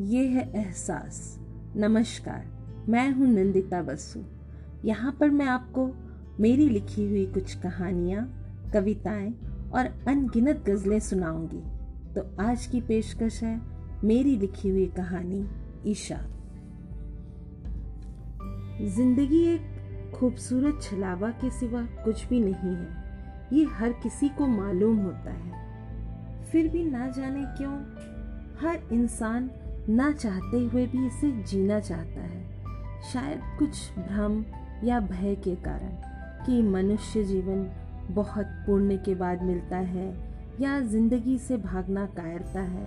ये है एहसास। नमस्कार, मैं हूँ नंदिता बसु। यहाँ पर मैं आपको मेरी लिखी हुई कुछ कहानियाँ, कविताएं और अनगिनत गज़लें सुनाऊंगी। तो आज की पेशकश है मेरी लिखी हुई कहानी ईशा। जिंदगी एक खूबसूरत छलावा के सिवा कुछ भी नहीं है, ये हर किसी को मालूम होता है। फिर भी ना जाने क्यों हर इंसान ना चाहते हुए भी इसे जीना चाहता है, शायद कुछ भ्रम या भय के कारण कि मनुष्य जीवन बहुत पुण्य के बाद मिलता है या जिंदगी से भागना कायरता है,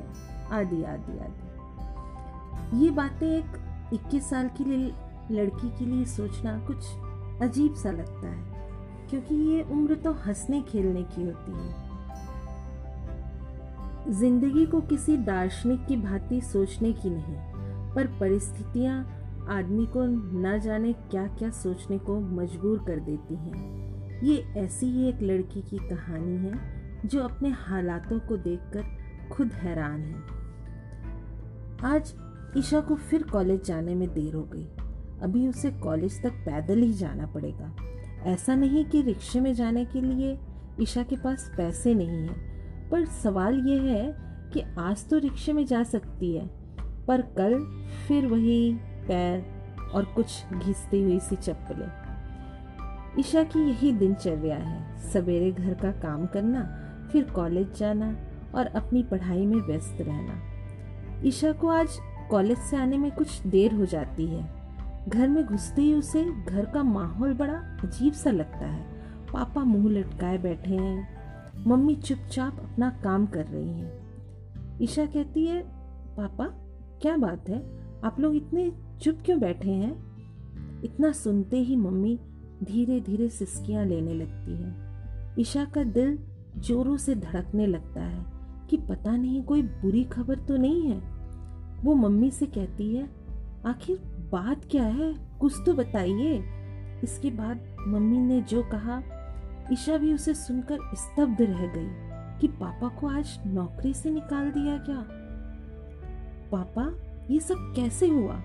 आदि आदि आदि। ये बातें एक 21 साल की लड़की के लिए सोचना कुछ अजीब सा लगता है, क्योंकि ये उम्र तो हंसने खेलने की होती है। जिंदगी को किसी दार्शनिक की भांति सोचने की नहीं, पर परिस्थितियां आदमी को ना जाने क्या क्या सोचने को मजबूर कर देती हैं। ये ऐसी ही एक लड़की की कहानी है जो अपने हालातों को देखकर खुद हैरान है। आज ईशा को फिर कॉलेज जाने में देर हो गई। अभी उसे कॉलेज तक पैदल ही जाना पड़ेगा। ऐसा नहीं कि रिक्शे में जाने के लिए ईशा के पास पैसे नहीं हैं, पर सवाल यह है कि आज तो रिक्शे में जा सकती है, पर कल फिर वही पैर और कुछ घिसती हुई सी चप्पलें। ईशा की यही दिनचर्या है, सवेरे घर का काम करना, फिर कॉलेज जाना और अपनी पढ़ाई में व्यस्त रहना। ईशा को आज कॉलेज से आने में कुछ देर हो जाती है। घर में घुसते ही उसे घर का माहौल बड़ा अजीब सा लगता है। पापा मुंह लटकाए बैठे हैं, मम्मी चुपचाप अपना काम कर रही हैं। ईशा कहती है, पापा क्या बात है, आप लोग इतने चुप क्यों बैठे हैं? इतना सुनते ही मम्मी धीरे धीरे सिसकियां लेने लगती है। ईशा का दिल जोरों से धड़कने लगता है कि पता नहीं कोई बुरी खबर तो नहीं है। वो मम्मी से कहती है, आखिर बात क्या है, कुछ तो बताइए। इसके बाद मम्मी ने जो कहा, ईशा भी उसे सुनकर स्तब्ध रह गई कि पापा को आज नौकरी से निकाल दिया क्या? पापा, ये सब कैसे हुआ?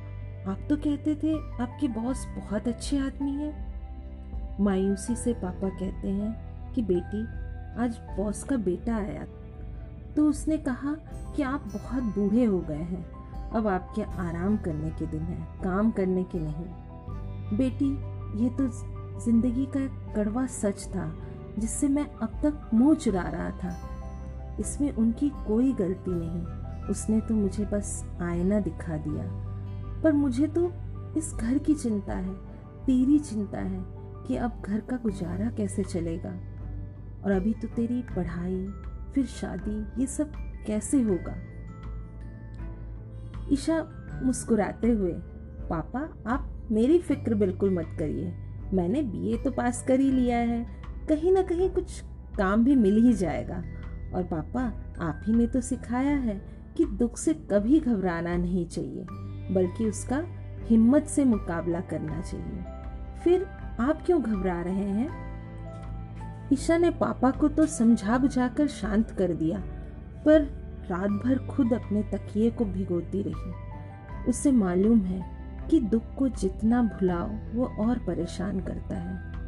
आप तो कहते थे आपके बॉस बहुत अच्छे आदमी हैं। मायूसी से पापा कहते हैं कि बेटी, आज बॉस का बेटा आया तो उसने कहा कि आप बहुत बूढ़े हो गए हैं, अब आपके आराम करने के दिन है, काम करने के नहीं। बेटी, ये तो जिंदगी का एक कड़वा सच था जिससे मैं अब तक मुंह चुरा रहा था। इसमें उनकी कोई गलती नहीं, उसने तो मुझे बस आईना दिखा दिया। पर मुझे तो इस घर की चिंता है, तेरी चिंता है कि अब घर का गुजारा कैसे चलेगा, और अभी तो तेरी पढ़ाई, फिर शादी, ये सब कैसे होगा? ईशा मुस्कुराते हुए, पापा आप मेरी फिक्र बिल्कुल मत करिए, मैंने बीए तो पास कर ही लिया है, कहीं ना कहीं कुछ काम भी मिल ही जाएगा। और पापा, आप ही ने तो सिखाया है कि दुख से कभी घबराना नहीं चाहिए, बल्कि उसका हिम्मत से मुकाबला करना चाहिए। फिर आप क्यों घबरा रहे हैं? ईशा ने पापा को तो समझा बुझाकर शांत कर दिया, पर रात भर खुद अपने तकिए को भिगोती रही। उसे मालूम है कि दुख को जितना भुलाओ वो और परेशान करता है।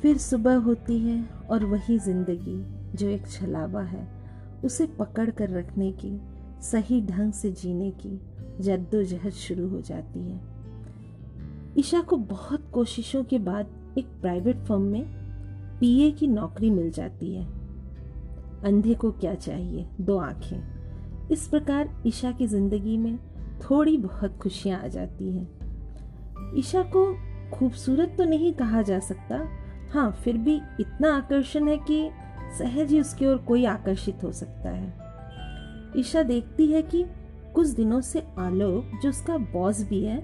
फिर सुबह होती है और वही जिंदगी जो एक छलावा है, उसे पकड़ कर रखने की, सही ढंग से जीने की जद्दोजहद शुरू हो जाती है। ईशा को बहुत कोशिशों के बाद एक प्राइवेट फर्म में पीए की नौकरी मिल जाती है। अंधे को क्या चाहिए, दो आंखें। इस प्रकार ईशा की जिंदगी में थोड़ी बहुत खुशियां आ जाती हैं। ईशा को खूबसूरत तो नहीं कहा जा सकता, हाँ फिर भी इतना आकर्षण है कि सहज ही उसकी ओर कोई आकर्षित हो सकता है। ईशा देखती है कि कुछ दिनों से आलोक, जो उसका बॉस भी है,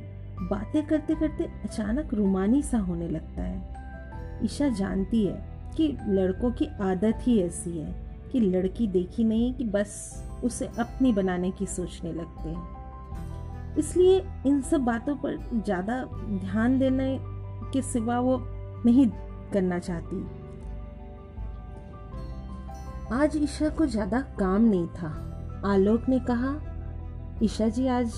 बातें करते करते अचानक रूमानी सा होने लगता है। ईशा जानती है कि लड़कों की आदत ही ऐसी है कि लड़की देखी नहीं कि बस उसे अपनी बनाने की सोचने लगते हैं। इसलिए इन सब बातों पर ज़्यादा ध्यान देने के सिवा वो नहीं करना चाहती। आज ईशा को ज़्यादा काम नहीं था। आलोक ने कहा, ईशा जी, आज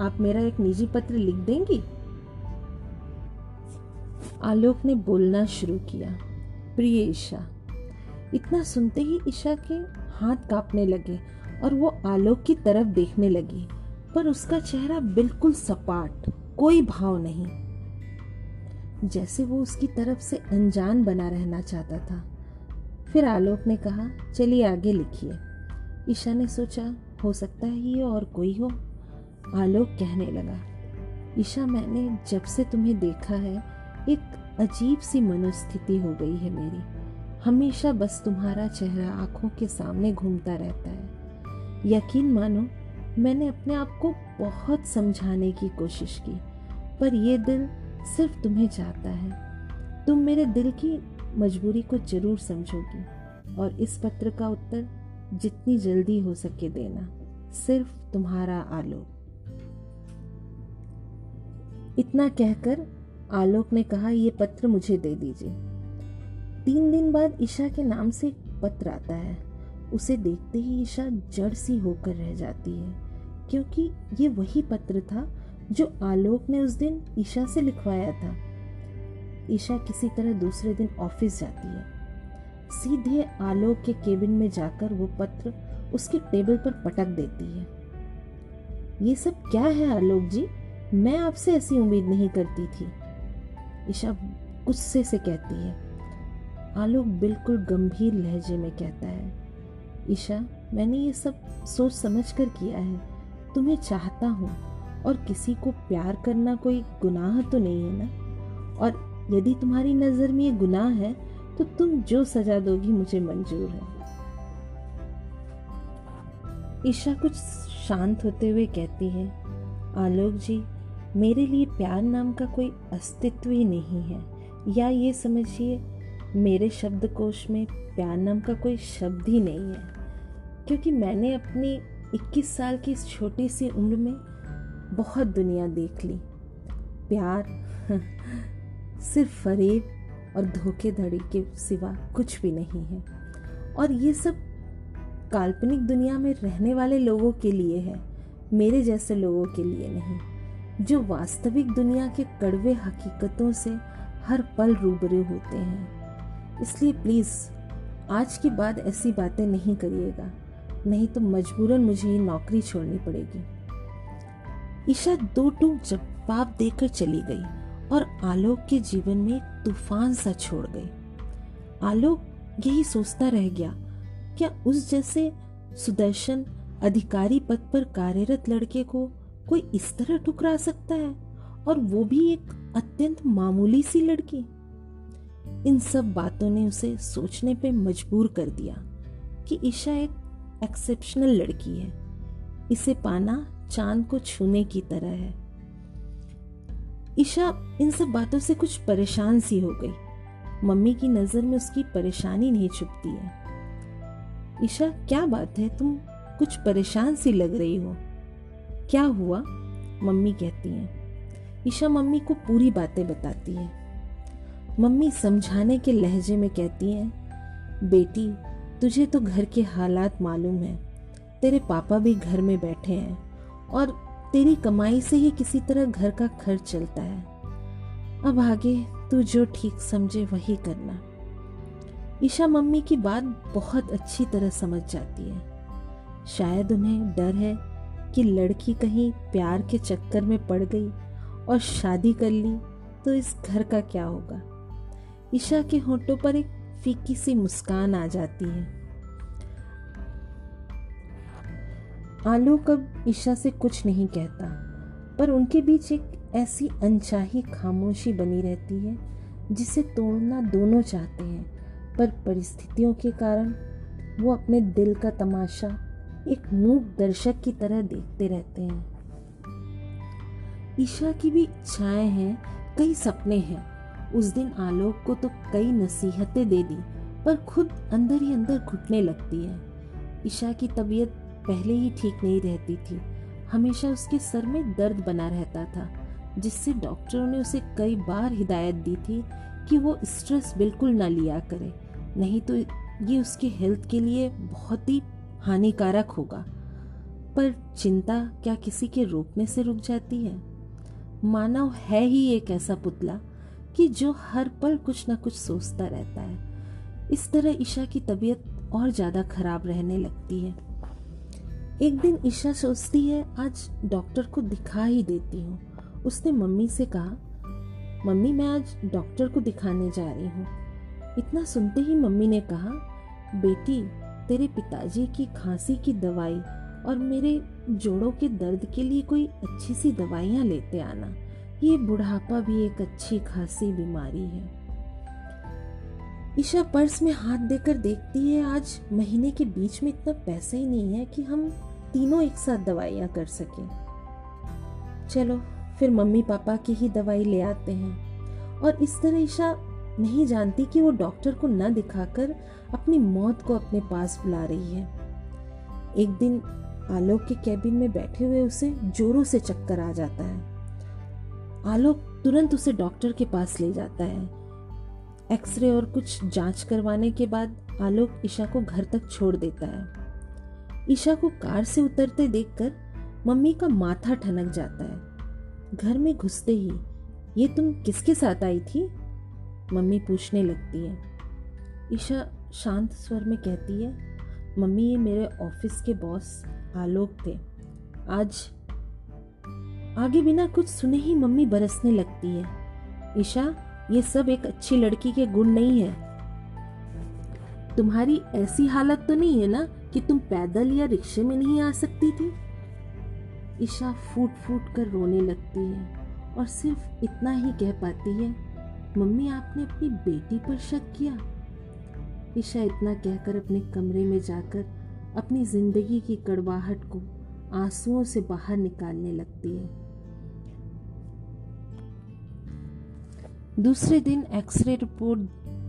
आप मेरा एक निजी पत्र लिख देंगी? आलोक ने बोलना शुरू किया, प्रिय ईशा। इतना सुनते ही ईशा के हाथ कांपने लगे और वो आलोक की तरफ देखने लगी, पर उसका चेहरा बिल्कुल सपाट, कोई भाव नहीं, जैसे वो उसकी तरफ से अनजान बना रहना चाहता था। फिर आलोक ने कहा, चलिए आगे लिखिए। ईशा ने सोचा, हो सकता है ये और कोई हो। आलोक कहने लगा, ईशा, मैंने जब से तुम्हें देखा है एक अजीब सी मनोस्थिति हो गई है मेरी। हमेशा बस तुम्हारा चेहरा आंखों के सामने घूमता रहता है। यकीन मानो, मैंने अपने आप को बहुत समझाने की कोशिश की, पर यह दिल सिर्फ तुम्हें चाहता है। तुम मेरे दिल की मजबूरी को जरूर समझोगी, और इस पत्र का उत्तर जितनी जल्दी हो सके देना। सिर्फ तुम्हारा आलोक। इतना कहकर आलोक ने कहा, ये पत्र मुझे दे दीजिए। 3 दिन बाद ईशा के नाम से पत्र आता है। उसे देखते ही ईशा जड़ सी होकर रह जाती है, क्योंकि ये वही पत्र था जो आलोक ने उस दिन ईशा से लिखवाया था। ईशा किसी तरह दूसरे दिन ऑफिस जाती है। सीधे आलोक के केबिन में जाकर वो पत्र उसके टेबल पर पटक देती है। ये सब क्या है आलोक जी, मैं आपसे ऐसी उम्मीद नहीं करती थी, ईशा गुस्से से कहती है। आलोक बिल्कुल गंभीर लहजे में कहता है, ईशा, मैंने ये सब सोच समझ कर किया है। तुम्हें चाहता हूँ, और किसी को प्यार करना कोई गुनाह तो नहीं है ना। और यदि तुम्हारी नज़र में ये गुनाह है तो तुम जो सजा दोगी मुझे मंजूर है। ईशा कुछ शांत होते हुए कहती है, आलोक जी, मेरे लिए प्यार नाम का कोई अस्तित्व ही नहीं है, या ये समझिए मेरे शब्दकोश में प्यार नाम का कोई शब्द ही नहीं है, क्योंकि मैंने अपनी 21 साल की इस छोटी सी उम्र में बहुत दुनिया देख ली। प्यार सिर्फ फरेब और धोखेधड़ी के सिवा कुछ भी नहीं है, और ये सब काल्पनिक दुनिया में रहने वाले लोगों के लिए है, मेरे जैसे लोगों के लिए नहीं, जो वास्तविक दुनिया के कड़वे हकीकतों से हर पल रूबरू होते हैं। इसलिए प्लीज़ आज के बाद ऐसी बातें नहीं करिएगा, नहीं तो मजबूरन मुझे ये नौकरी छोड़नी पड़ेगी। ईशा 2 टूक जवाब देकर चली गई और आलोक के जीवन में एक तूफान सा छोड़ गई। आलोक यही सोचता रह गया, क्या उस जैसे सुदर्शन अधिकारी पद पर कार्यरत लड़के को कोई इस तरह ठुकरा सकता है, और वो भी एक अत्यंत मामूली सी लड़की। इन सब बातों ने उसे सोचने पे मजबूर कर दिया कि ईशा एक एक्सेप्शनल लड़की है। इसे पाना चांद को छूने की तरह है। ईशा इन सब बातों से कुछ परेशान सी हो गई। मम्मी की नजर में उसकी परेशानी नहीं छुपती है। ईशा, क्या बात है, तुम कुछ परेशान सी लग रही हो, क्या हुआ? मम्मी कहती हैं। ईशा मम्मी को पूरी बातें बताती है। मम्मी समझाने के लहजे में कहती हैं, बेटी, तुझे तो घर के हालात मालूम है, तेरे पापा भी घर में बैठे हैं और तेरी कमाई से ही किसी तरह घर का खर्च चलता है। अब आगे तू जो ठीक समझे वही करना। ईशा मम्मी की बात बहुत अच्छी तरह समझ जाती है। शायद उन्हें डर है कि लड़की कहीं प्यार के चक्कर में पड़ गई और शादी कर ली तो इस घर का क्या होगा। ईशा के होंठों पर एक फीकी सी मुस्कान आ जाती है। आलोक अब ईशा से कुछ नहीं कहता, पर उनके बीच एक ऐसी अनचाही खामोशी बनी रहती है जिसे तोड़ना दोनों चाहते हैं, पर परिस्थितियों के कारण वो अपने दिल का तमाशा एक मूक दर्शक की तरह देखते रहते हैं। ईशा की भी इच्छाएं हैं, कई सपने हैं। उस दिन आलोक को तो कई नसीहतें दे दी, पर खुद अंदर ही अंदर घुटने लगती है। ईशा की तबीयत पहले ही ठीक नहीं रहती थी, हमेशा उसके सर में दर्द बना रहता था, जिससे डॉक्टरों ने उसे कई बार हिदायत दी थी कि वो स्ट्रेस बिल्कुल ना लिया करे, नहीं तो ये उसकी हेल्थ के लिए बहुत ही हानिकारक होगा। पर चिंता क्या किसी के रोकने से रुक जाती है? मानव है ही एक ऐसा पुतला कि जो हर पल कुछ न कुछ सोचता रहता है। इस तरह ईशा की तबीयत और ज़्यादा खराब रहने लगती है। एक दिन ईशा सोचती है, आज डॉक्टर को दिखा ही देती हूँ। उसने मम्मी से कहा, मम्मी मैं आज डॉक्टर को दिखाने जा रही हूँ। इतना सुनते ही मम्मी ने कहा, बेटी तेरे पिताजी की खांसी की दवाई और मेरे जोड़ों के दर्द के लिए कोई अच्छी सी दवाइयाँ लेते आना। ये बुढ़ापा भी एक अच्छी खासी बीमारी है। ईशा पर्स में हाथ देकर देखती है, आज महीने के बीच में इतना पैसा ही नहीं है कि हम तीनों एक साथ दवाइयाँ कर सकें। चलो फिर मम्मी पापा की ही दवाई ले आते हैं। और इस तरह ईशा नहीं जानती कि वो डॉक्टर को न दिखाकर अपनी मौत को अपने पास बुला रही है। एक दिन आलोक के कैबिन में बैठे हुए उसे जोरों से चक्कर आ जाता है। आलोक तुरंत उसे डॉक्टर के पास ले जाता है। एक्सरे और कुछ जांच करवाने के बाद आलोक ईशा को घर तक छोड़ देता है। ईशा को कार से उतरते देखकर मम्मी का माथा ठनक जाता है। घर में घुसते ही, ये तुम किसके साथ आई थी? मम्मी पूछने लगती है। ईशा शांत स्वर में कहती है, मम्मी ये मेरे ऑफिस के बॉस आलोक थे। आज आगे बिना कुछ सुने ही मम्मी बरसने लगती है। ईशा, ये सब एक अच्छी लड़की के गुण नहीं है। तुम्हारी ऐसी हालत तो नहीं है ना कि तुम पैदल या रिक्शे में नहीं आ सकती थी? ईशा फूट फूट कर रोने लगती है और सिर्फ इतना ही कह पाती है, मम्मी आपने अपनी बेटी पर शक किया। ईशा इतना कहकर अपने कमरे में जाकर अपनी जिंदगी की कड़वाहट को आंसुओं से बाहर निकालने लगती है। दूसरे दिन एक्सरे रिपोर्ट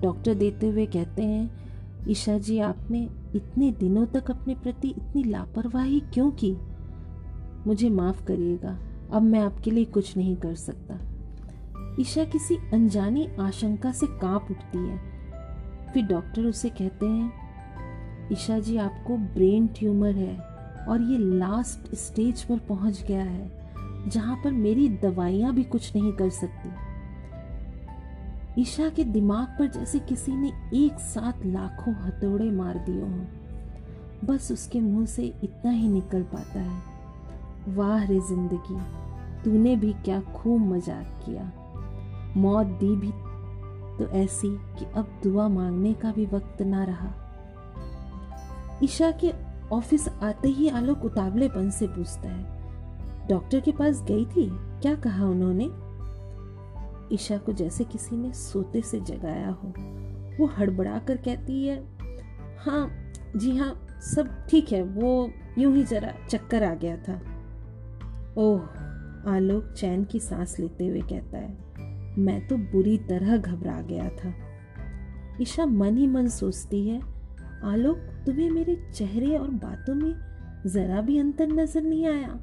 डॉक्टर देते हुए कहते हैं, ईशा जी आपने इतने दिनों तक अपने प्रति इतनी लापरवाही क्यों की? मुझे माफ़ करिएगा, अब मैं आपके लिए कुछ नहीं कर सकता। ईशा किसी अनजानी आशंका से कांप उठती है। फिर डॉक्टर उसे कहते हैं, ईशा जी आपको ब्रेन ट्यूमर है और ये लास्ट स्टेज पर पहुंच गया है जहां पर मेरी दवाइयां भी कुछ नहीं कर सकती। ईशा के दिमाग पर जैसे किसी ने एक साथ लाखों हथौड़े मार दिए हों। बस उसके मुंह से इतना ही निकल पाता है, वाह रे जिंदगी, तूने भी क्या खूब मजाक किया। मौत दी भी तो ऐसी कि अब दुआ मांगने का भी वक्त ना रहा। ईशा के ऑफिस आते ही आलोक उतावलेपन से पूछता है, डॉक्टर के पास गई थी, क्या कहा उन्होंने? ईशा को जैसे किसी ने सोते से जगाया हो। वो हड़बड़ा कर कहती है, हाँ जी हाँ, सब ठीक है, वो यूं ही जरा चक्कर आ गया था। ओह, आलोक चैन की सांस लेते हुए कहता है, मैं तो बुरी तरह घबरा गया था। ईशा मन ही मन सोचती है, आलोक तुम्हें मेरे चेहरे और बातों में जरा भी अंतर नजर नहीं आया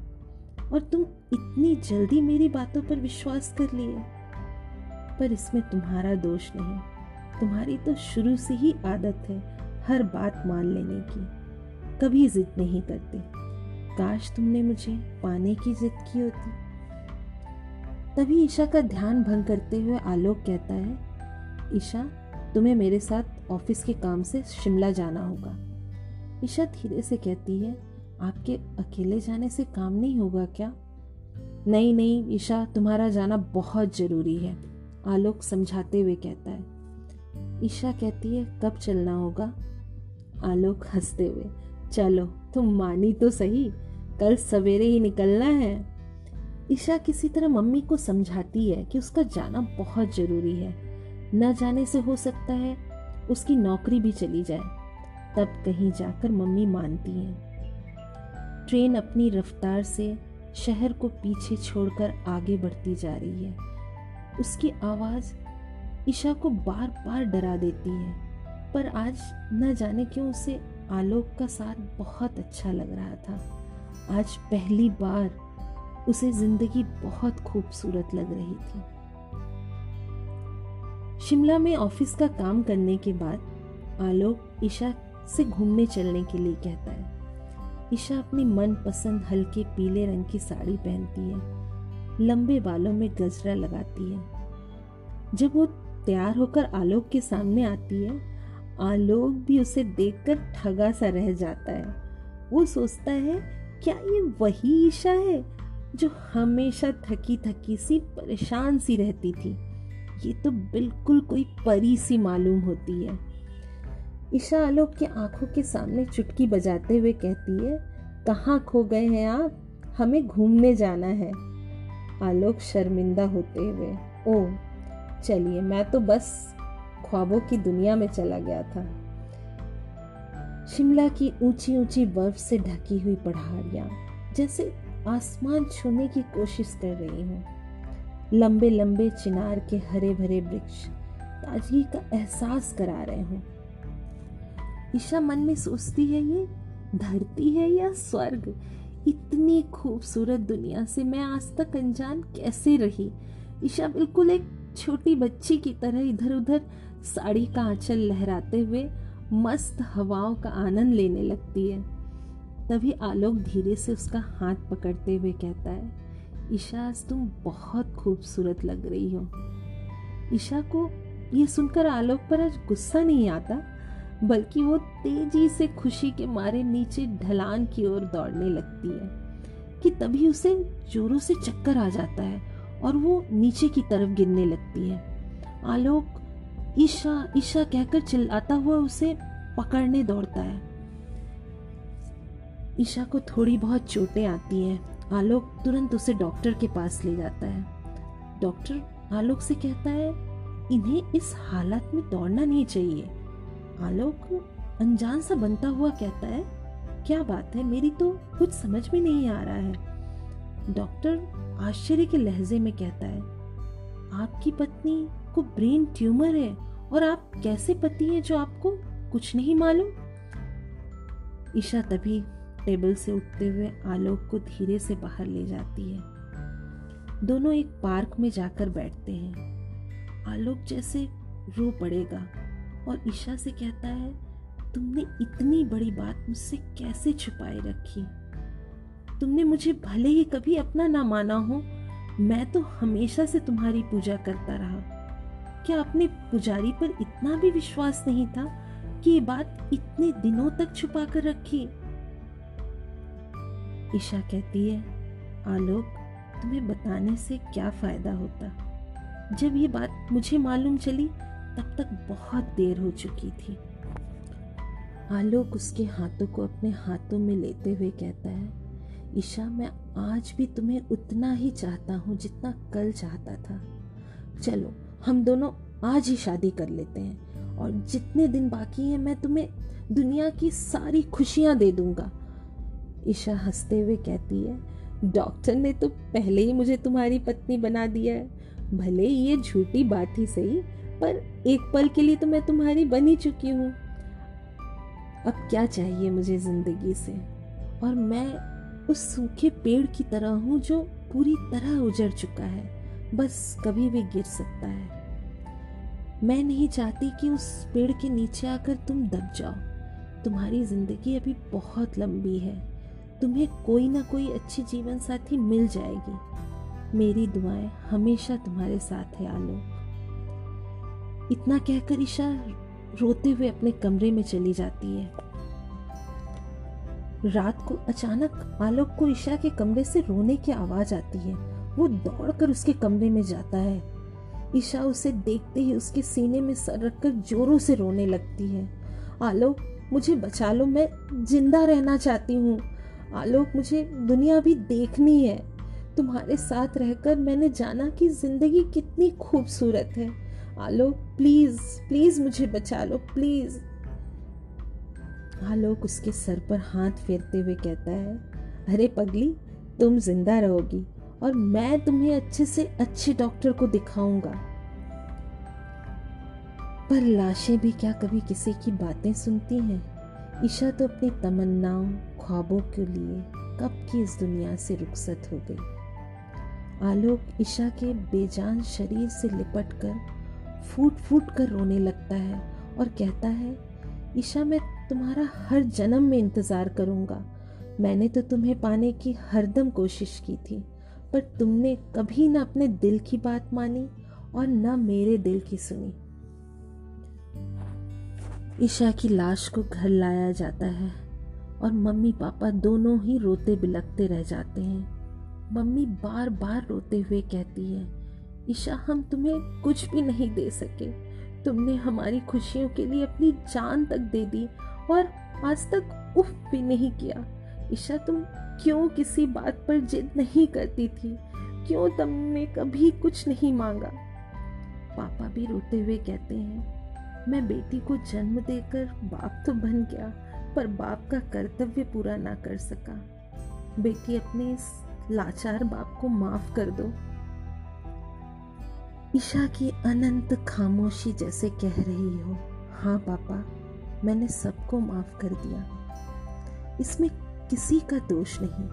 और तुम इतनी जल्दी मेरी बातों पर विश्वास कर लिए। पर इसमें तुम्हारा दोष नहीं, तुम्हारी तो शुरू से ही आदत है हर बात मान लेने की, कभी जिद नहीं करते। काश तुमने मुझे पाने की जिद की होती। तभी ईशा का ध्यान भंग करते हुए आलोक कहता है, ईशा तुम्हें मेरे साथ ऑफिस के काम से शिमला जाना होगा। ईशा धीरे से कहती है, आपके अकेले जाने से काम नहीं होगा क्या? नहीं नहीं ईशा, तुम्हारा जाना बहुत ज़रूरी है, आलोक समझाते हुए कहता है। ईशा कहती है, कब चलना होगा? आलोक हंसते हुए, चलो तुम मानी तो सही, कल सवेरे ही निकलना है। ईशा किसी तरह मम्मी को समझाती है कि उसका जाना बहुत ज़रूरी है, न जाने से हो सकता है उसकी नौकरी भी चली जाए। तब कहीं जाकर मम्मी मानती हैं। ट्रेन अपनी रफ्तार से शहर को पीछे छोड़कर आगे बढ़ती जा रही है। उसकी आवाज़ ईशा को बार बार डरा देती है, पर आज न जाने क्यों उसे आलोक का साथ बहुत अच्छा लग रहा था। आज पहली बार उसे जिंदगी बहुत खूबसूरत लग रही थी। शिमला में ऑफिस का काम करने के बाद आलोक ईशा से घूमने चलने के लिए कहता है। ईशा अपनी मनपसंद हल्के पीले रंग की साड़ी पहनती है, लंबे बालों में गजरा लगाती है। जब वो तैयार होकर आलोक के सामने आती है, आलोक भी उसे देखकर ठगा सा रह जाता है। वो सोचता है, क्या ये वही ईशा है जो हमेशा थकी थकी सी, परेशान सी रहती थी? ये तो बिल्कुल कोई परी सी मालूम होती है। ईशा आलोक की आंखों के सामने चुटकी बजाते हुए कहती है, कहाँ खो गए हैं आप? हमें घूमने जाना है। आलोक शर्मिंदा होते हुए, ओह चलिए, मैं तो बस ख्वाबों की दुनिया में चला गया था। शिमला की ऊंची ऊंची बर्फ से ढकी हुई पहाड़ियाँ जैसे आसमान छूने की कोशिश कर रही हूँ। लंबे लंबे चिनार के हरे भरे वृक्ष ताजगी का एहसास करा रहे हूँ। ईशा मन में सोचती है, ये धरती है या स्वर्ग? इतनी खूबसूरत दुनिया से मैं आज तक अनजान कैसे रही। ईशा बिल्कुल एक छोटी बच्ची की तरह इधर उधर साड़ी का आंचल लहराते हुए मस्त हवाओं का आनंद लेने लगती है। तभी आलोक धीरे से उसका हाथ पकड़ते हुए कहता है, ईशा आज तुम बहुत खूबसूरत लग रही हो। ईशा को ये सुनकर आलोक पर आज गुस्सा नहीं आता, बल्कि वो तेजी से खुशी के मारे नीचे ढलान की ओर दौड़ने लगती है कि तभी उसे जोरों से चक्कर आ जाता है और वो नीचे की तरफ गिरने लगती है। आलोक ईशा ईशा कहकर चिल्लाता हुआ उसे पकड़ने दौड़ता है। ईशा को थोड़ी बहुत चोटें आती हैं। आलोक तुरंत उसे डॉक्टर के पास ले जाता है। डॉक्टर आलोक से कहता है, इन्हें इस हालत में दौड़ना नहीं चाहिए। आलोक अनजान सा बनता हुआ कहता है, क्या बात है, मेरी तो कुछ समझ में नहीं आ रहा है। डॉक्टर आश्चर्य के लहजे में कहता है, आपकी पत्नी को ब्रेन ट्यूमर है और आप कैसे पति हैं जो आपको कुछ नहीं मालूम? ईशा तभी टेबल से उठते हुए आलोक को धीरे से बाहर ले जाती है। दोनों एक पार्क में जाकर बैठते हैं। आलोक जैसे रो पड़ेगा और ईशा से कहता है, तुमने इतनी बड़ी बात मुझसे कैसे छुपाए रखी? तुमने मुझे भले ही कभी अपना ना माना हो, मैं तो हमेशा से तुम्हारी पूजा करता रहा। क्या अपने पुजारी पर इतना भी विश्वास नहीं था कि ये बात इतने दिनों तक छुपा कर रखी? ईशा कहती है, आलोक तुम्हें बताने से क्या फायदा होता? जब ये बात मुझे मालूम चली तब तक बहुत देर हो चुकी थी। आलोक उसके हाथों को अपने हाथों में लेते हुए कहता है, ईशा मैं आज भी तुम्हें उतना ही चाहता हूँ जितना कल चाहता था। चलो हम दोनों आज ही शादी कर लेते हैं और जितने दिन बाकी हैं मैं तुम्हें दुनिया की सारी खुशियाँ दे दूँगा। ईशा हंसते हुए कहती है, डॉक्टर ने तो पहले ही मुझे तुम्हारी पत्नी बना दिया है। भले ही ये झूठी बात ही सही, पर एक पल के लिए तो मैं तुम्हारी बन ही चुकी हूँ। अब क्या चाहिए मुझे जिंदगी से? और मैं उस सूखे पेड़ की तरह हूँ जो पूरी तरह उजड़ चुका है, बस कभी भी गिर सकता है। मैं नहीं चाहती कि उस पेड़ के नीचे आकर तुम दब जाओ। तुम्हारी जिंदगी अभी बहुत लंबी है, तुम्हें कोई ना कोई अच्छी जीवन साथी मिल जाएगी। मेरी दुआएं हमेशा तुम्हारे साथ है आलोक। इतना कहकर ईशा रोते हुए अपने कमरे में चली जाती है। रात को अचानक आलोक को ईशा के कमरे से रोने की आवाज आती है। वो दौड़कर उसके कमरे में जाता है। ईशा उसे देखते ही उसके सीने में सर रखकर जोरों से रोने लगती है। आलोक मुझे बचा लो, मैं जिंदा रहना चाहती हूँ। आलोक मुझे दुनिया भी देखनी है। तुम्हारे साथ रहकर मैंने जाना कि जिंदगी कितनी खूबसूरत है। आलोक प्लीज प्लीज मुझे बचा लो, प्लीज। आलोक उसके सर पर हाथ फेरते हुए कहता है, अरे पगली, तुम जिंदा रहोगी और मैं तुम्हें अच्छे से अच्छे डॉक्टर को दिखाऊंगा। पर लाशें भी क्या कभी किसी की बातें सुनती हैं? ईशा तो अपनी तमन्नाओं, ख्वाबों के लिए कब की इस दुनिया से रुखसत हो गई। आलोक ईशा के बेजान शरीर से लिपटकर फूट फूट कर रोने लगता है और कहता है, ईशा मैं तुम्हारा हर जन्म में इंतज़ार करूँगा। मैंने तो तुम्हें पाने की हरदम कोशिश की थी, पर तुमने कभी ना अपने दिल की बात मानी और ना मेरे दिल की सुनी। ईशा की लाश को घर लाया जाता है और मम्मी पापा दोनों ही रोते बिलखते रह जाते हैं। मम्मी बार बार रोते हुए कहती है, ईशा हम तुम्हें कुछ भी नहीं दे सके, तुमने हमारी खुशियों के लिए अपनी जान तक दे दी और आज तक उफ भी नहीं किया। ईशा तुम क्यों किसी बात पर जिद नहीं करती थी, क्यों तुमने कभी कुछ नहीं मांगा। पापा भी रोते हुए कहते हैं, मैं बेटी को जन्म देकर बाप तो बन गया पर बाप का कर्तव्य पूरा ना कर सका। बेटी अपने इस लाचार बाप को माफ कर दो। ईशा की अनंत खामोशी जैसे कह रही हो, हाँ पापा मैंने सबको माफ कर दिया, इसमें किसी का दोष नहीं।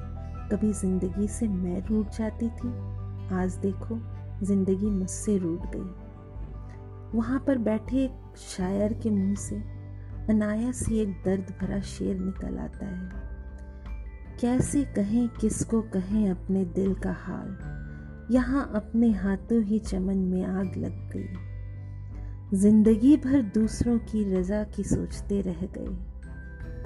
कभी जिंदगी से मैं रूठ जाती थी, आज देखो जिंदगी मुझसे रूठ गई। वहां पर बैठे एक शायर के मुंह से अनायास ही एक दर्द भरा शेर निकल आता है, कैसे कहें किसको कहें अपने दिल का हाल, यहाँ अपने हाथों ही चमन में आग लग गई। जिंदगी भर दूसरों की रजा की सोचते रह गए,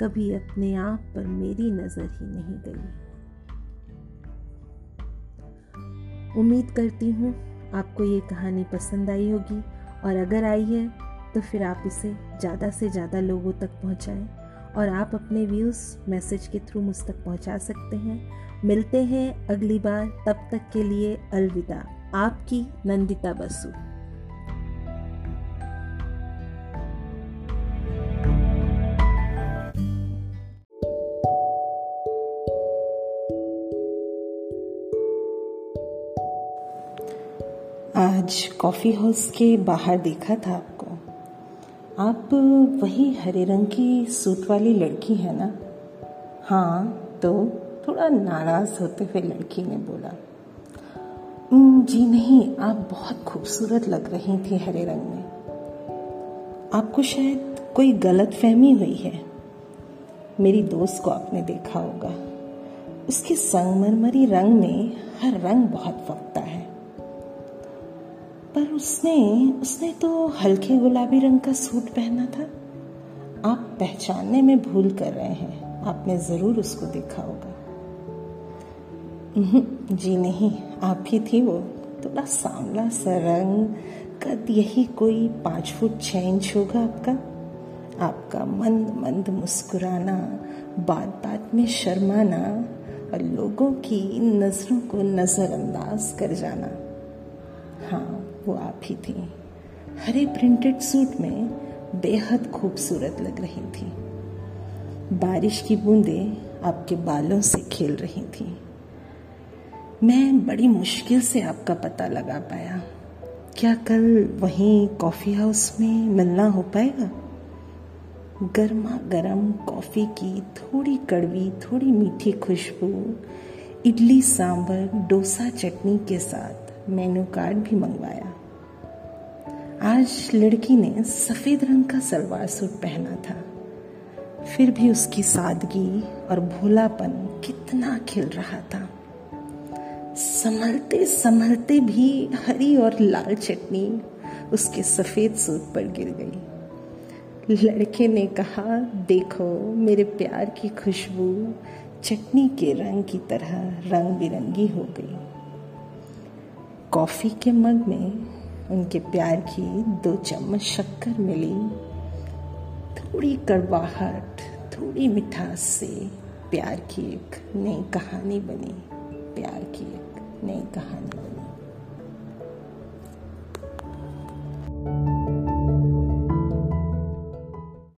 कभी अपने आप पर मेरी नजर ही नहीं गई। उम्मीद करती हूँ आपको ये कहानी पसंद आई होगी, और अगर आई है तो फिर आप इसे ज़्यादा से ज़्यादा लोगों तक पहुँचाएं, और आप अपने व्यूज़ मैसेज के थ्रू मुझ तक पहुँचा सकते हैं। मिलते हैं अगली बार, तब तक के लिए अलविदा। आपकी नंदिता बसु। आज कॉफ़ी हाउस के बाहर देखा था आपको, आप वही हरे रंग की सूट वाली लड़की है ना? हाँ, तो थोड़ा नाराज़ होते हुए लड़की ने बोला, जी नहीं, आप बहुत खूबसूरत लग रही थी हरे रंग में, आपको शायद कोई गलतफहमी हुई है। मेरी दोस्त को आपने देखा होगा, उसके संगमरमरी रंग में हर रंग बहुत फबता है, पर उसने तो हल्के गुलाबी रंग का सूट पहना था। आप पहचानने में भूल कर रहे हैं, आपने ज़रूर उसको देखा होगा। जी नहीं, आप ही थी वो, थोड़ा सांवला सा रंग, कद यही कोई 5 फुट 6 इंच होगा आपका। आपका मंद मंद मुस्कुराना, बात बात में शर्माना और लोगों की नज़रों को नज़रअंदाज कर जाना, हाँ वो आप ही थी। हरे प्रिंटेड सूट में बेहद खूबसूरत लग रही थी, बारिश की बूंदें आपके बालों से खेल रही थी। मैं बड़ी मुश्किल से आपका पता लगा पाया, क्या कल वहीं कॉफ़ी हाउस में मिलना हो पाएगा? गर्मा गर्म कॉफ़ी की थोड़ी कड़वी थोड़ी मीठी खुशबू, इडली सांभर डोसा चटनी के साथ मेनू कार्ड भी मंगवाया। आज लड़की ने सफेद रंग का सलवार सूट पहना था, फिर भी उसकी सादगी और भोलापन कितना खिल रहा था। संभलते संभलते भी हरी और लाल चटनी उसके सफेद सूट पर गिर गई। लड़के ने कहा, देखो मेरे प्यार की खुशबू चटनी के रंग की तरह रंग बिरंगी हो गई। कॉफ़ी के मग में उनके प्यार की 2 चम्मच शक्कर मिली, थोड़ी कड़वाहट थोड़ी मिठास से प्यार की एक नई कहानी बनी, प्यार की एक नई कहानी।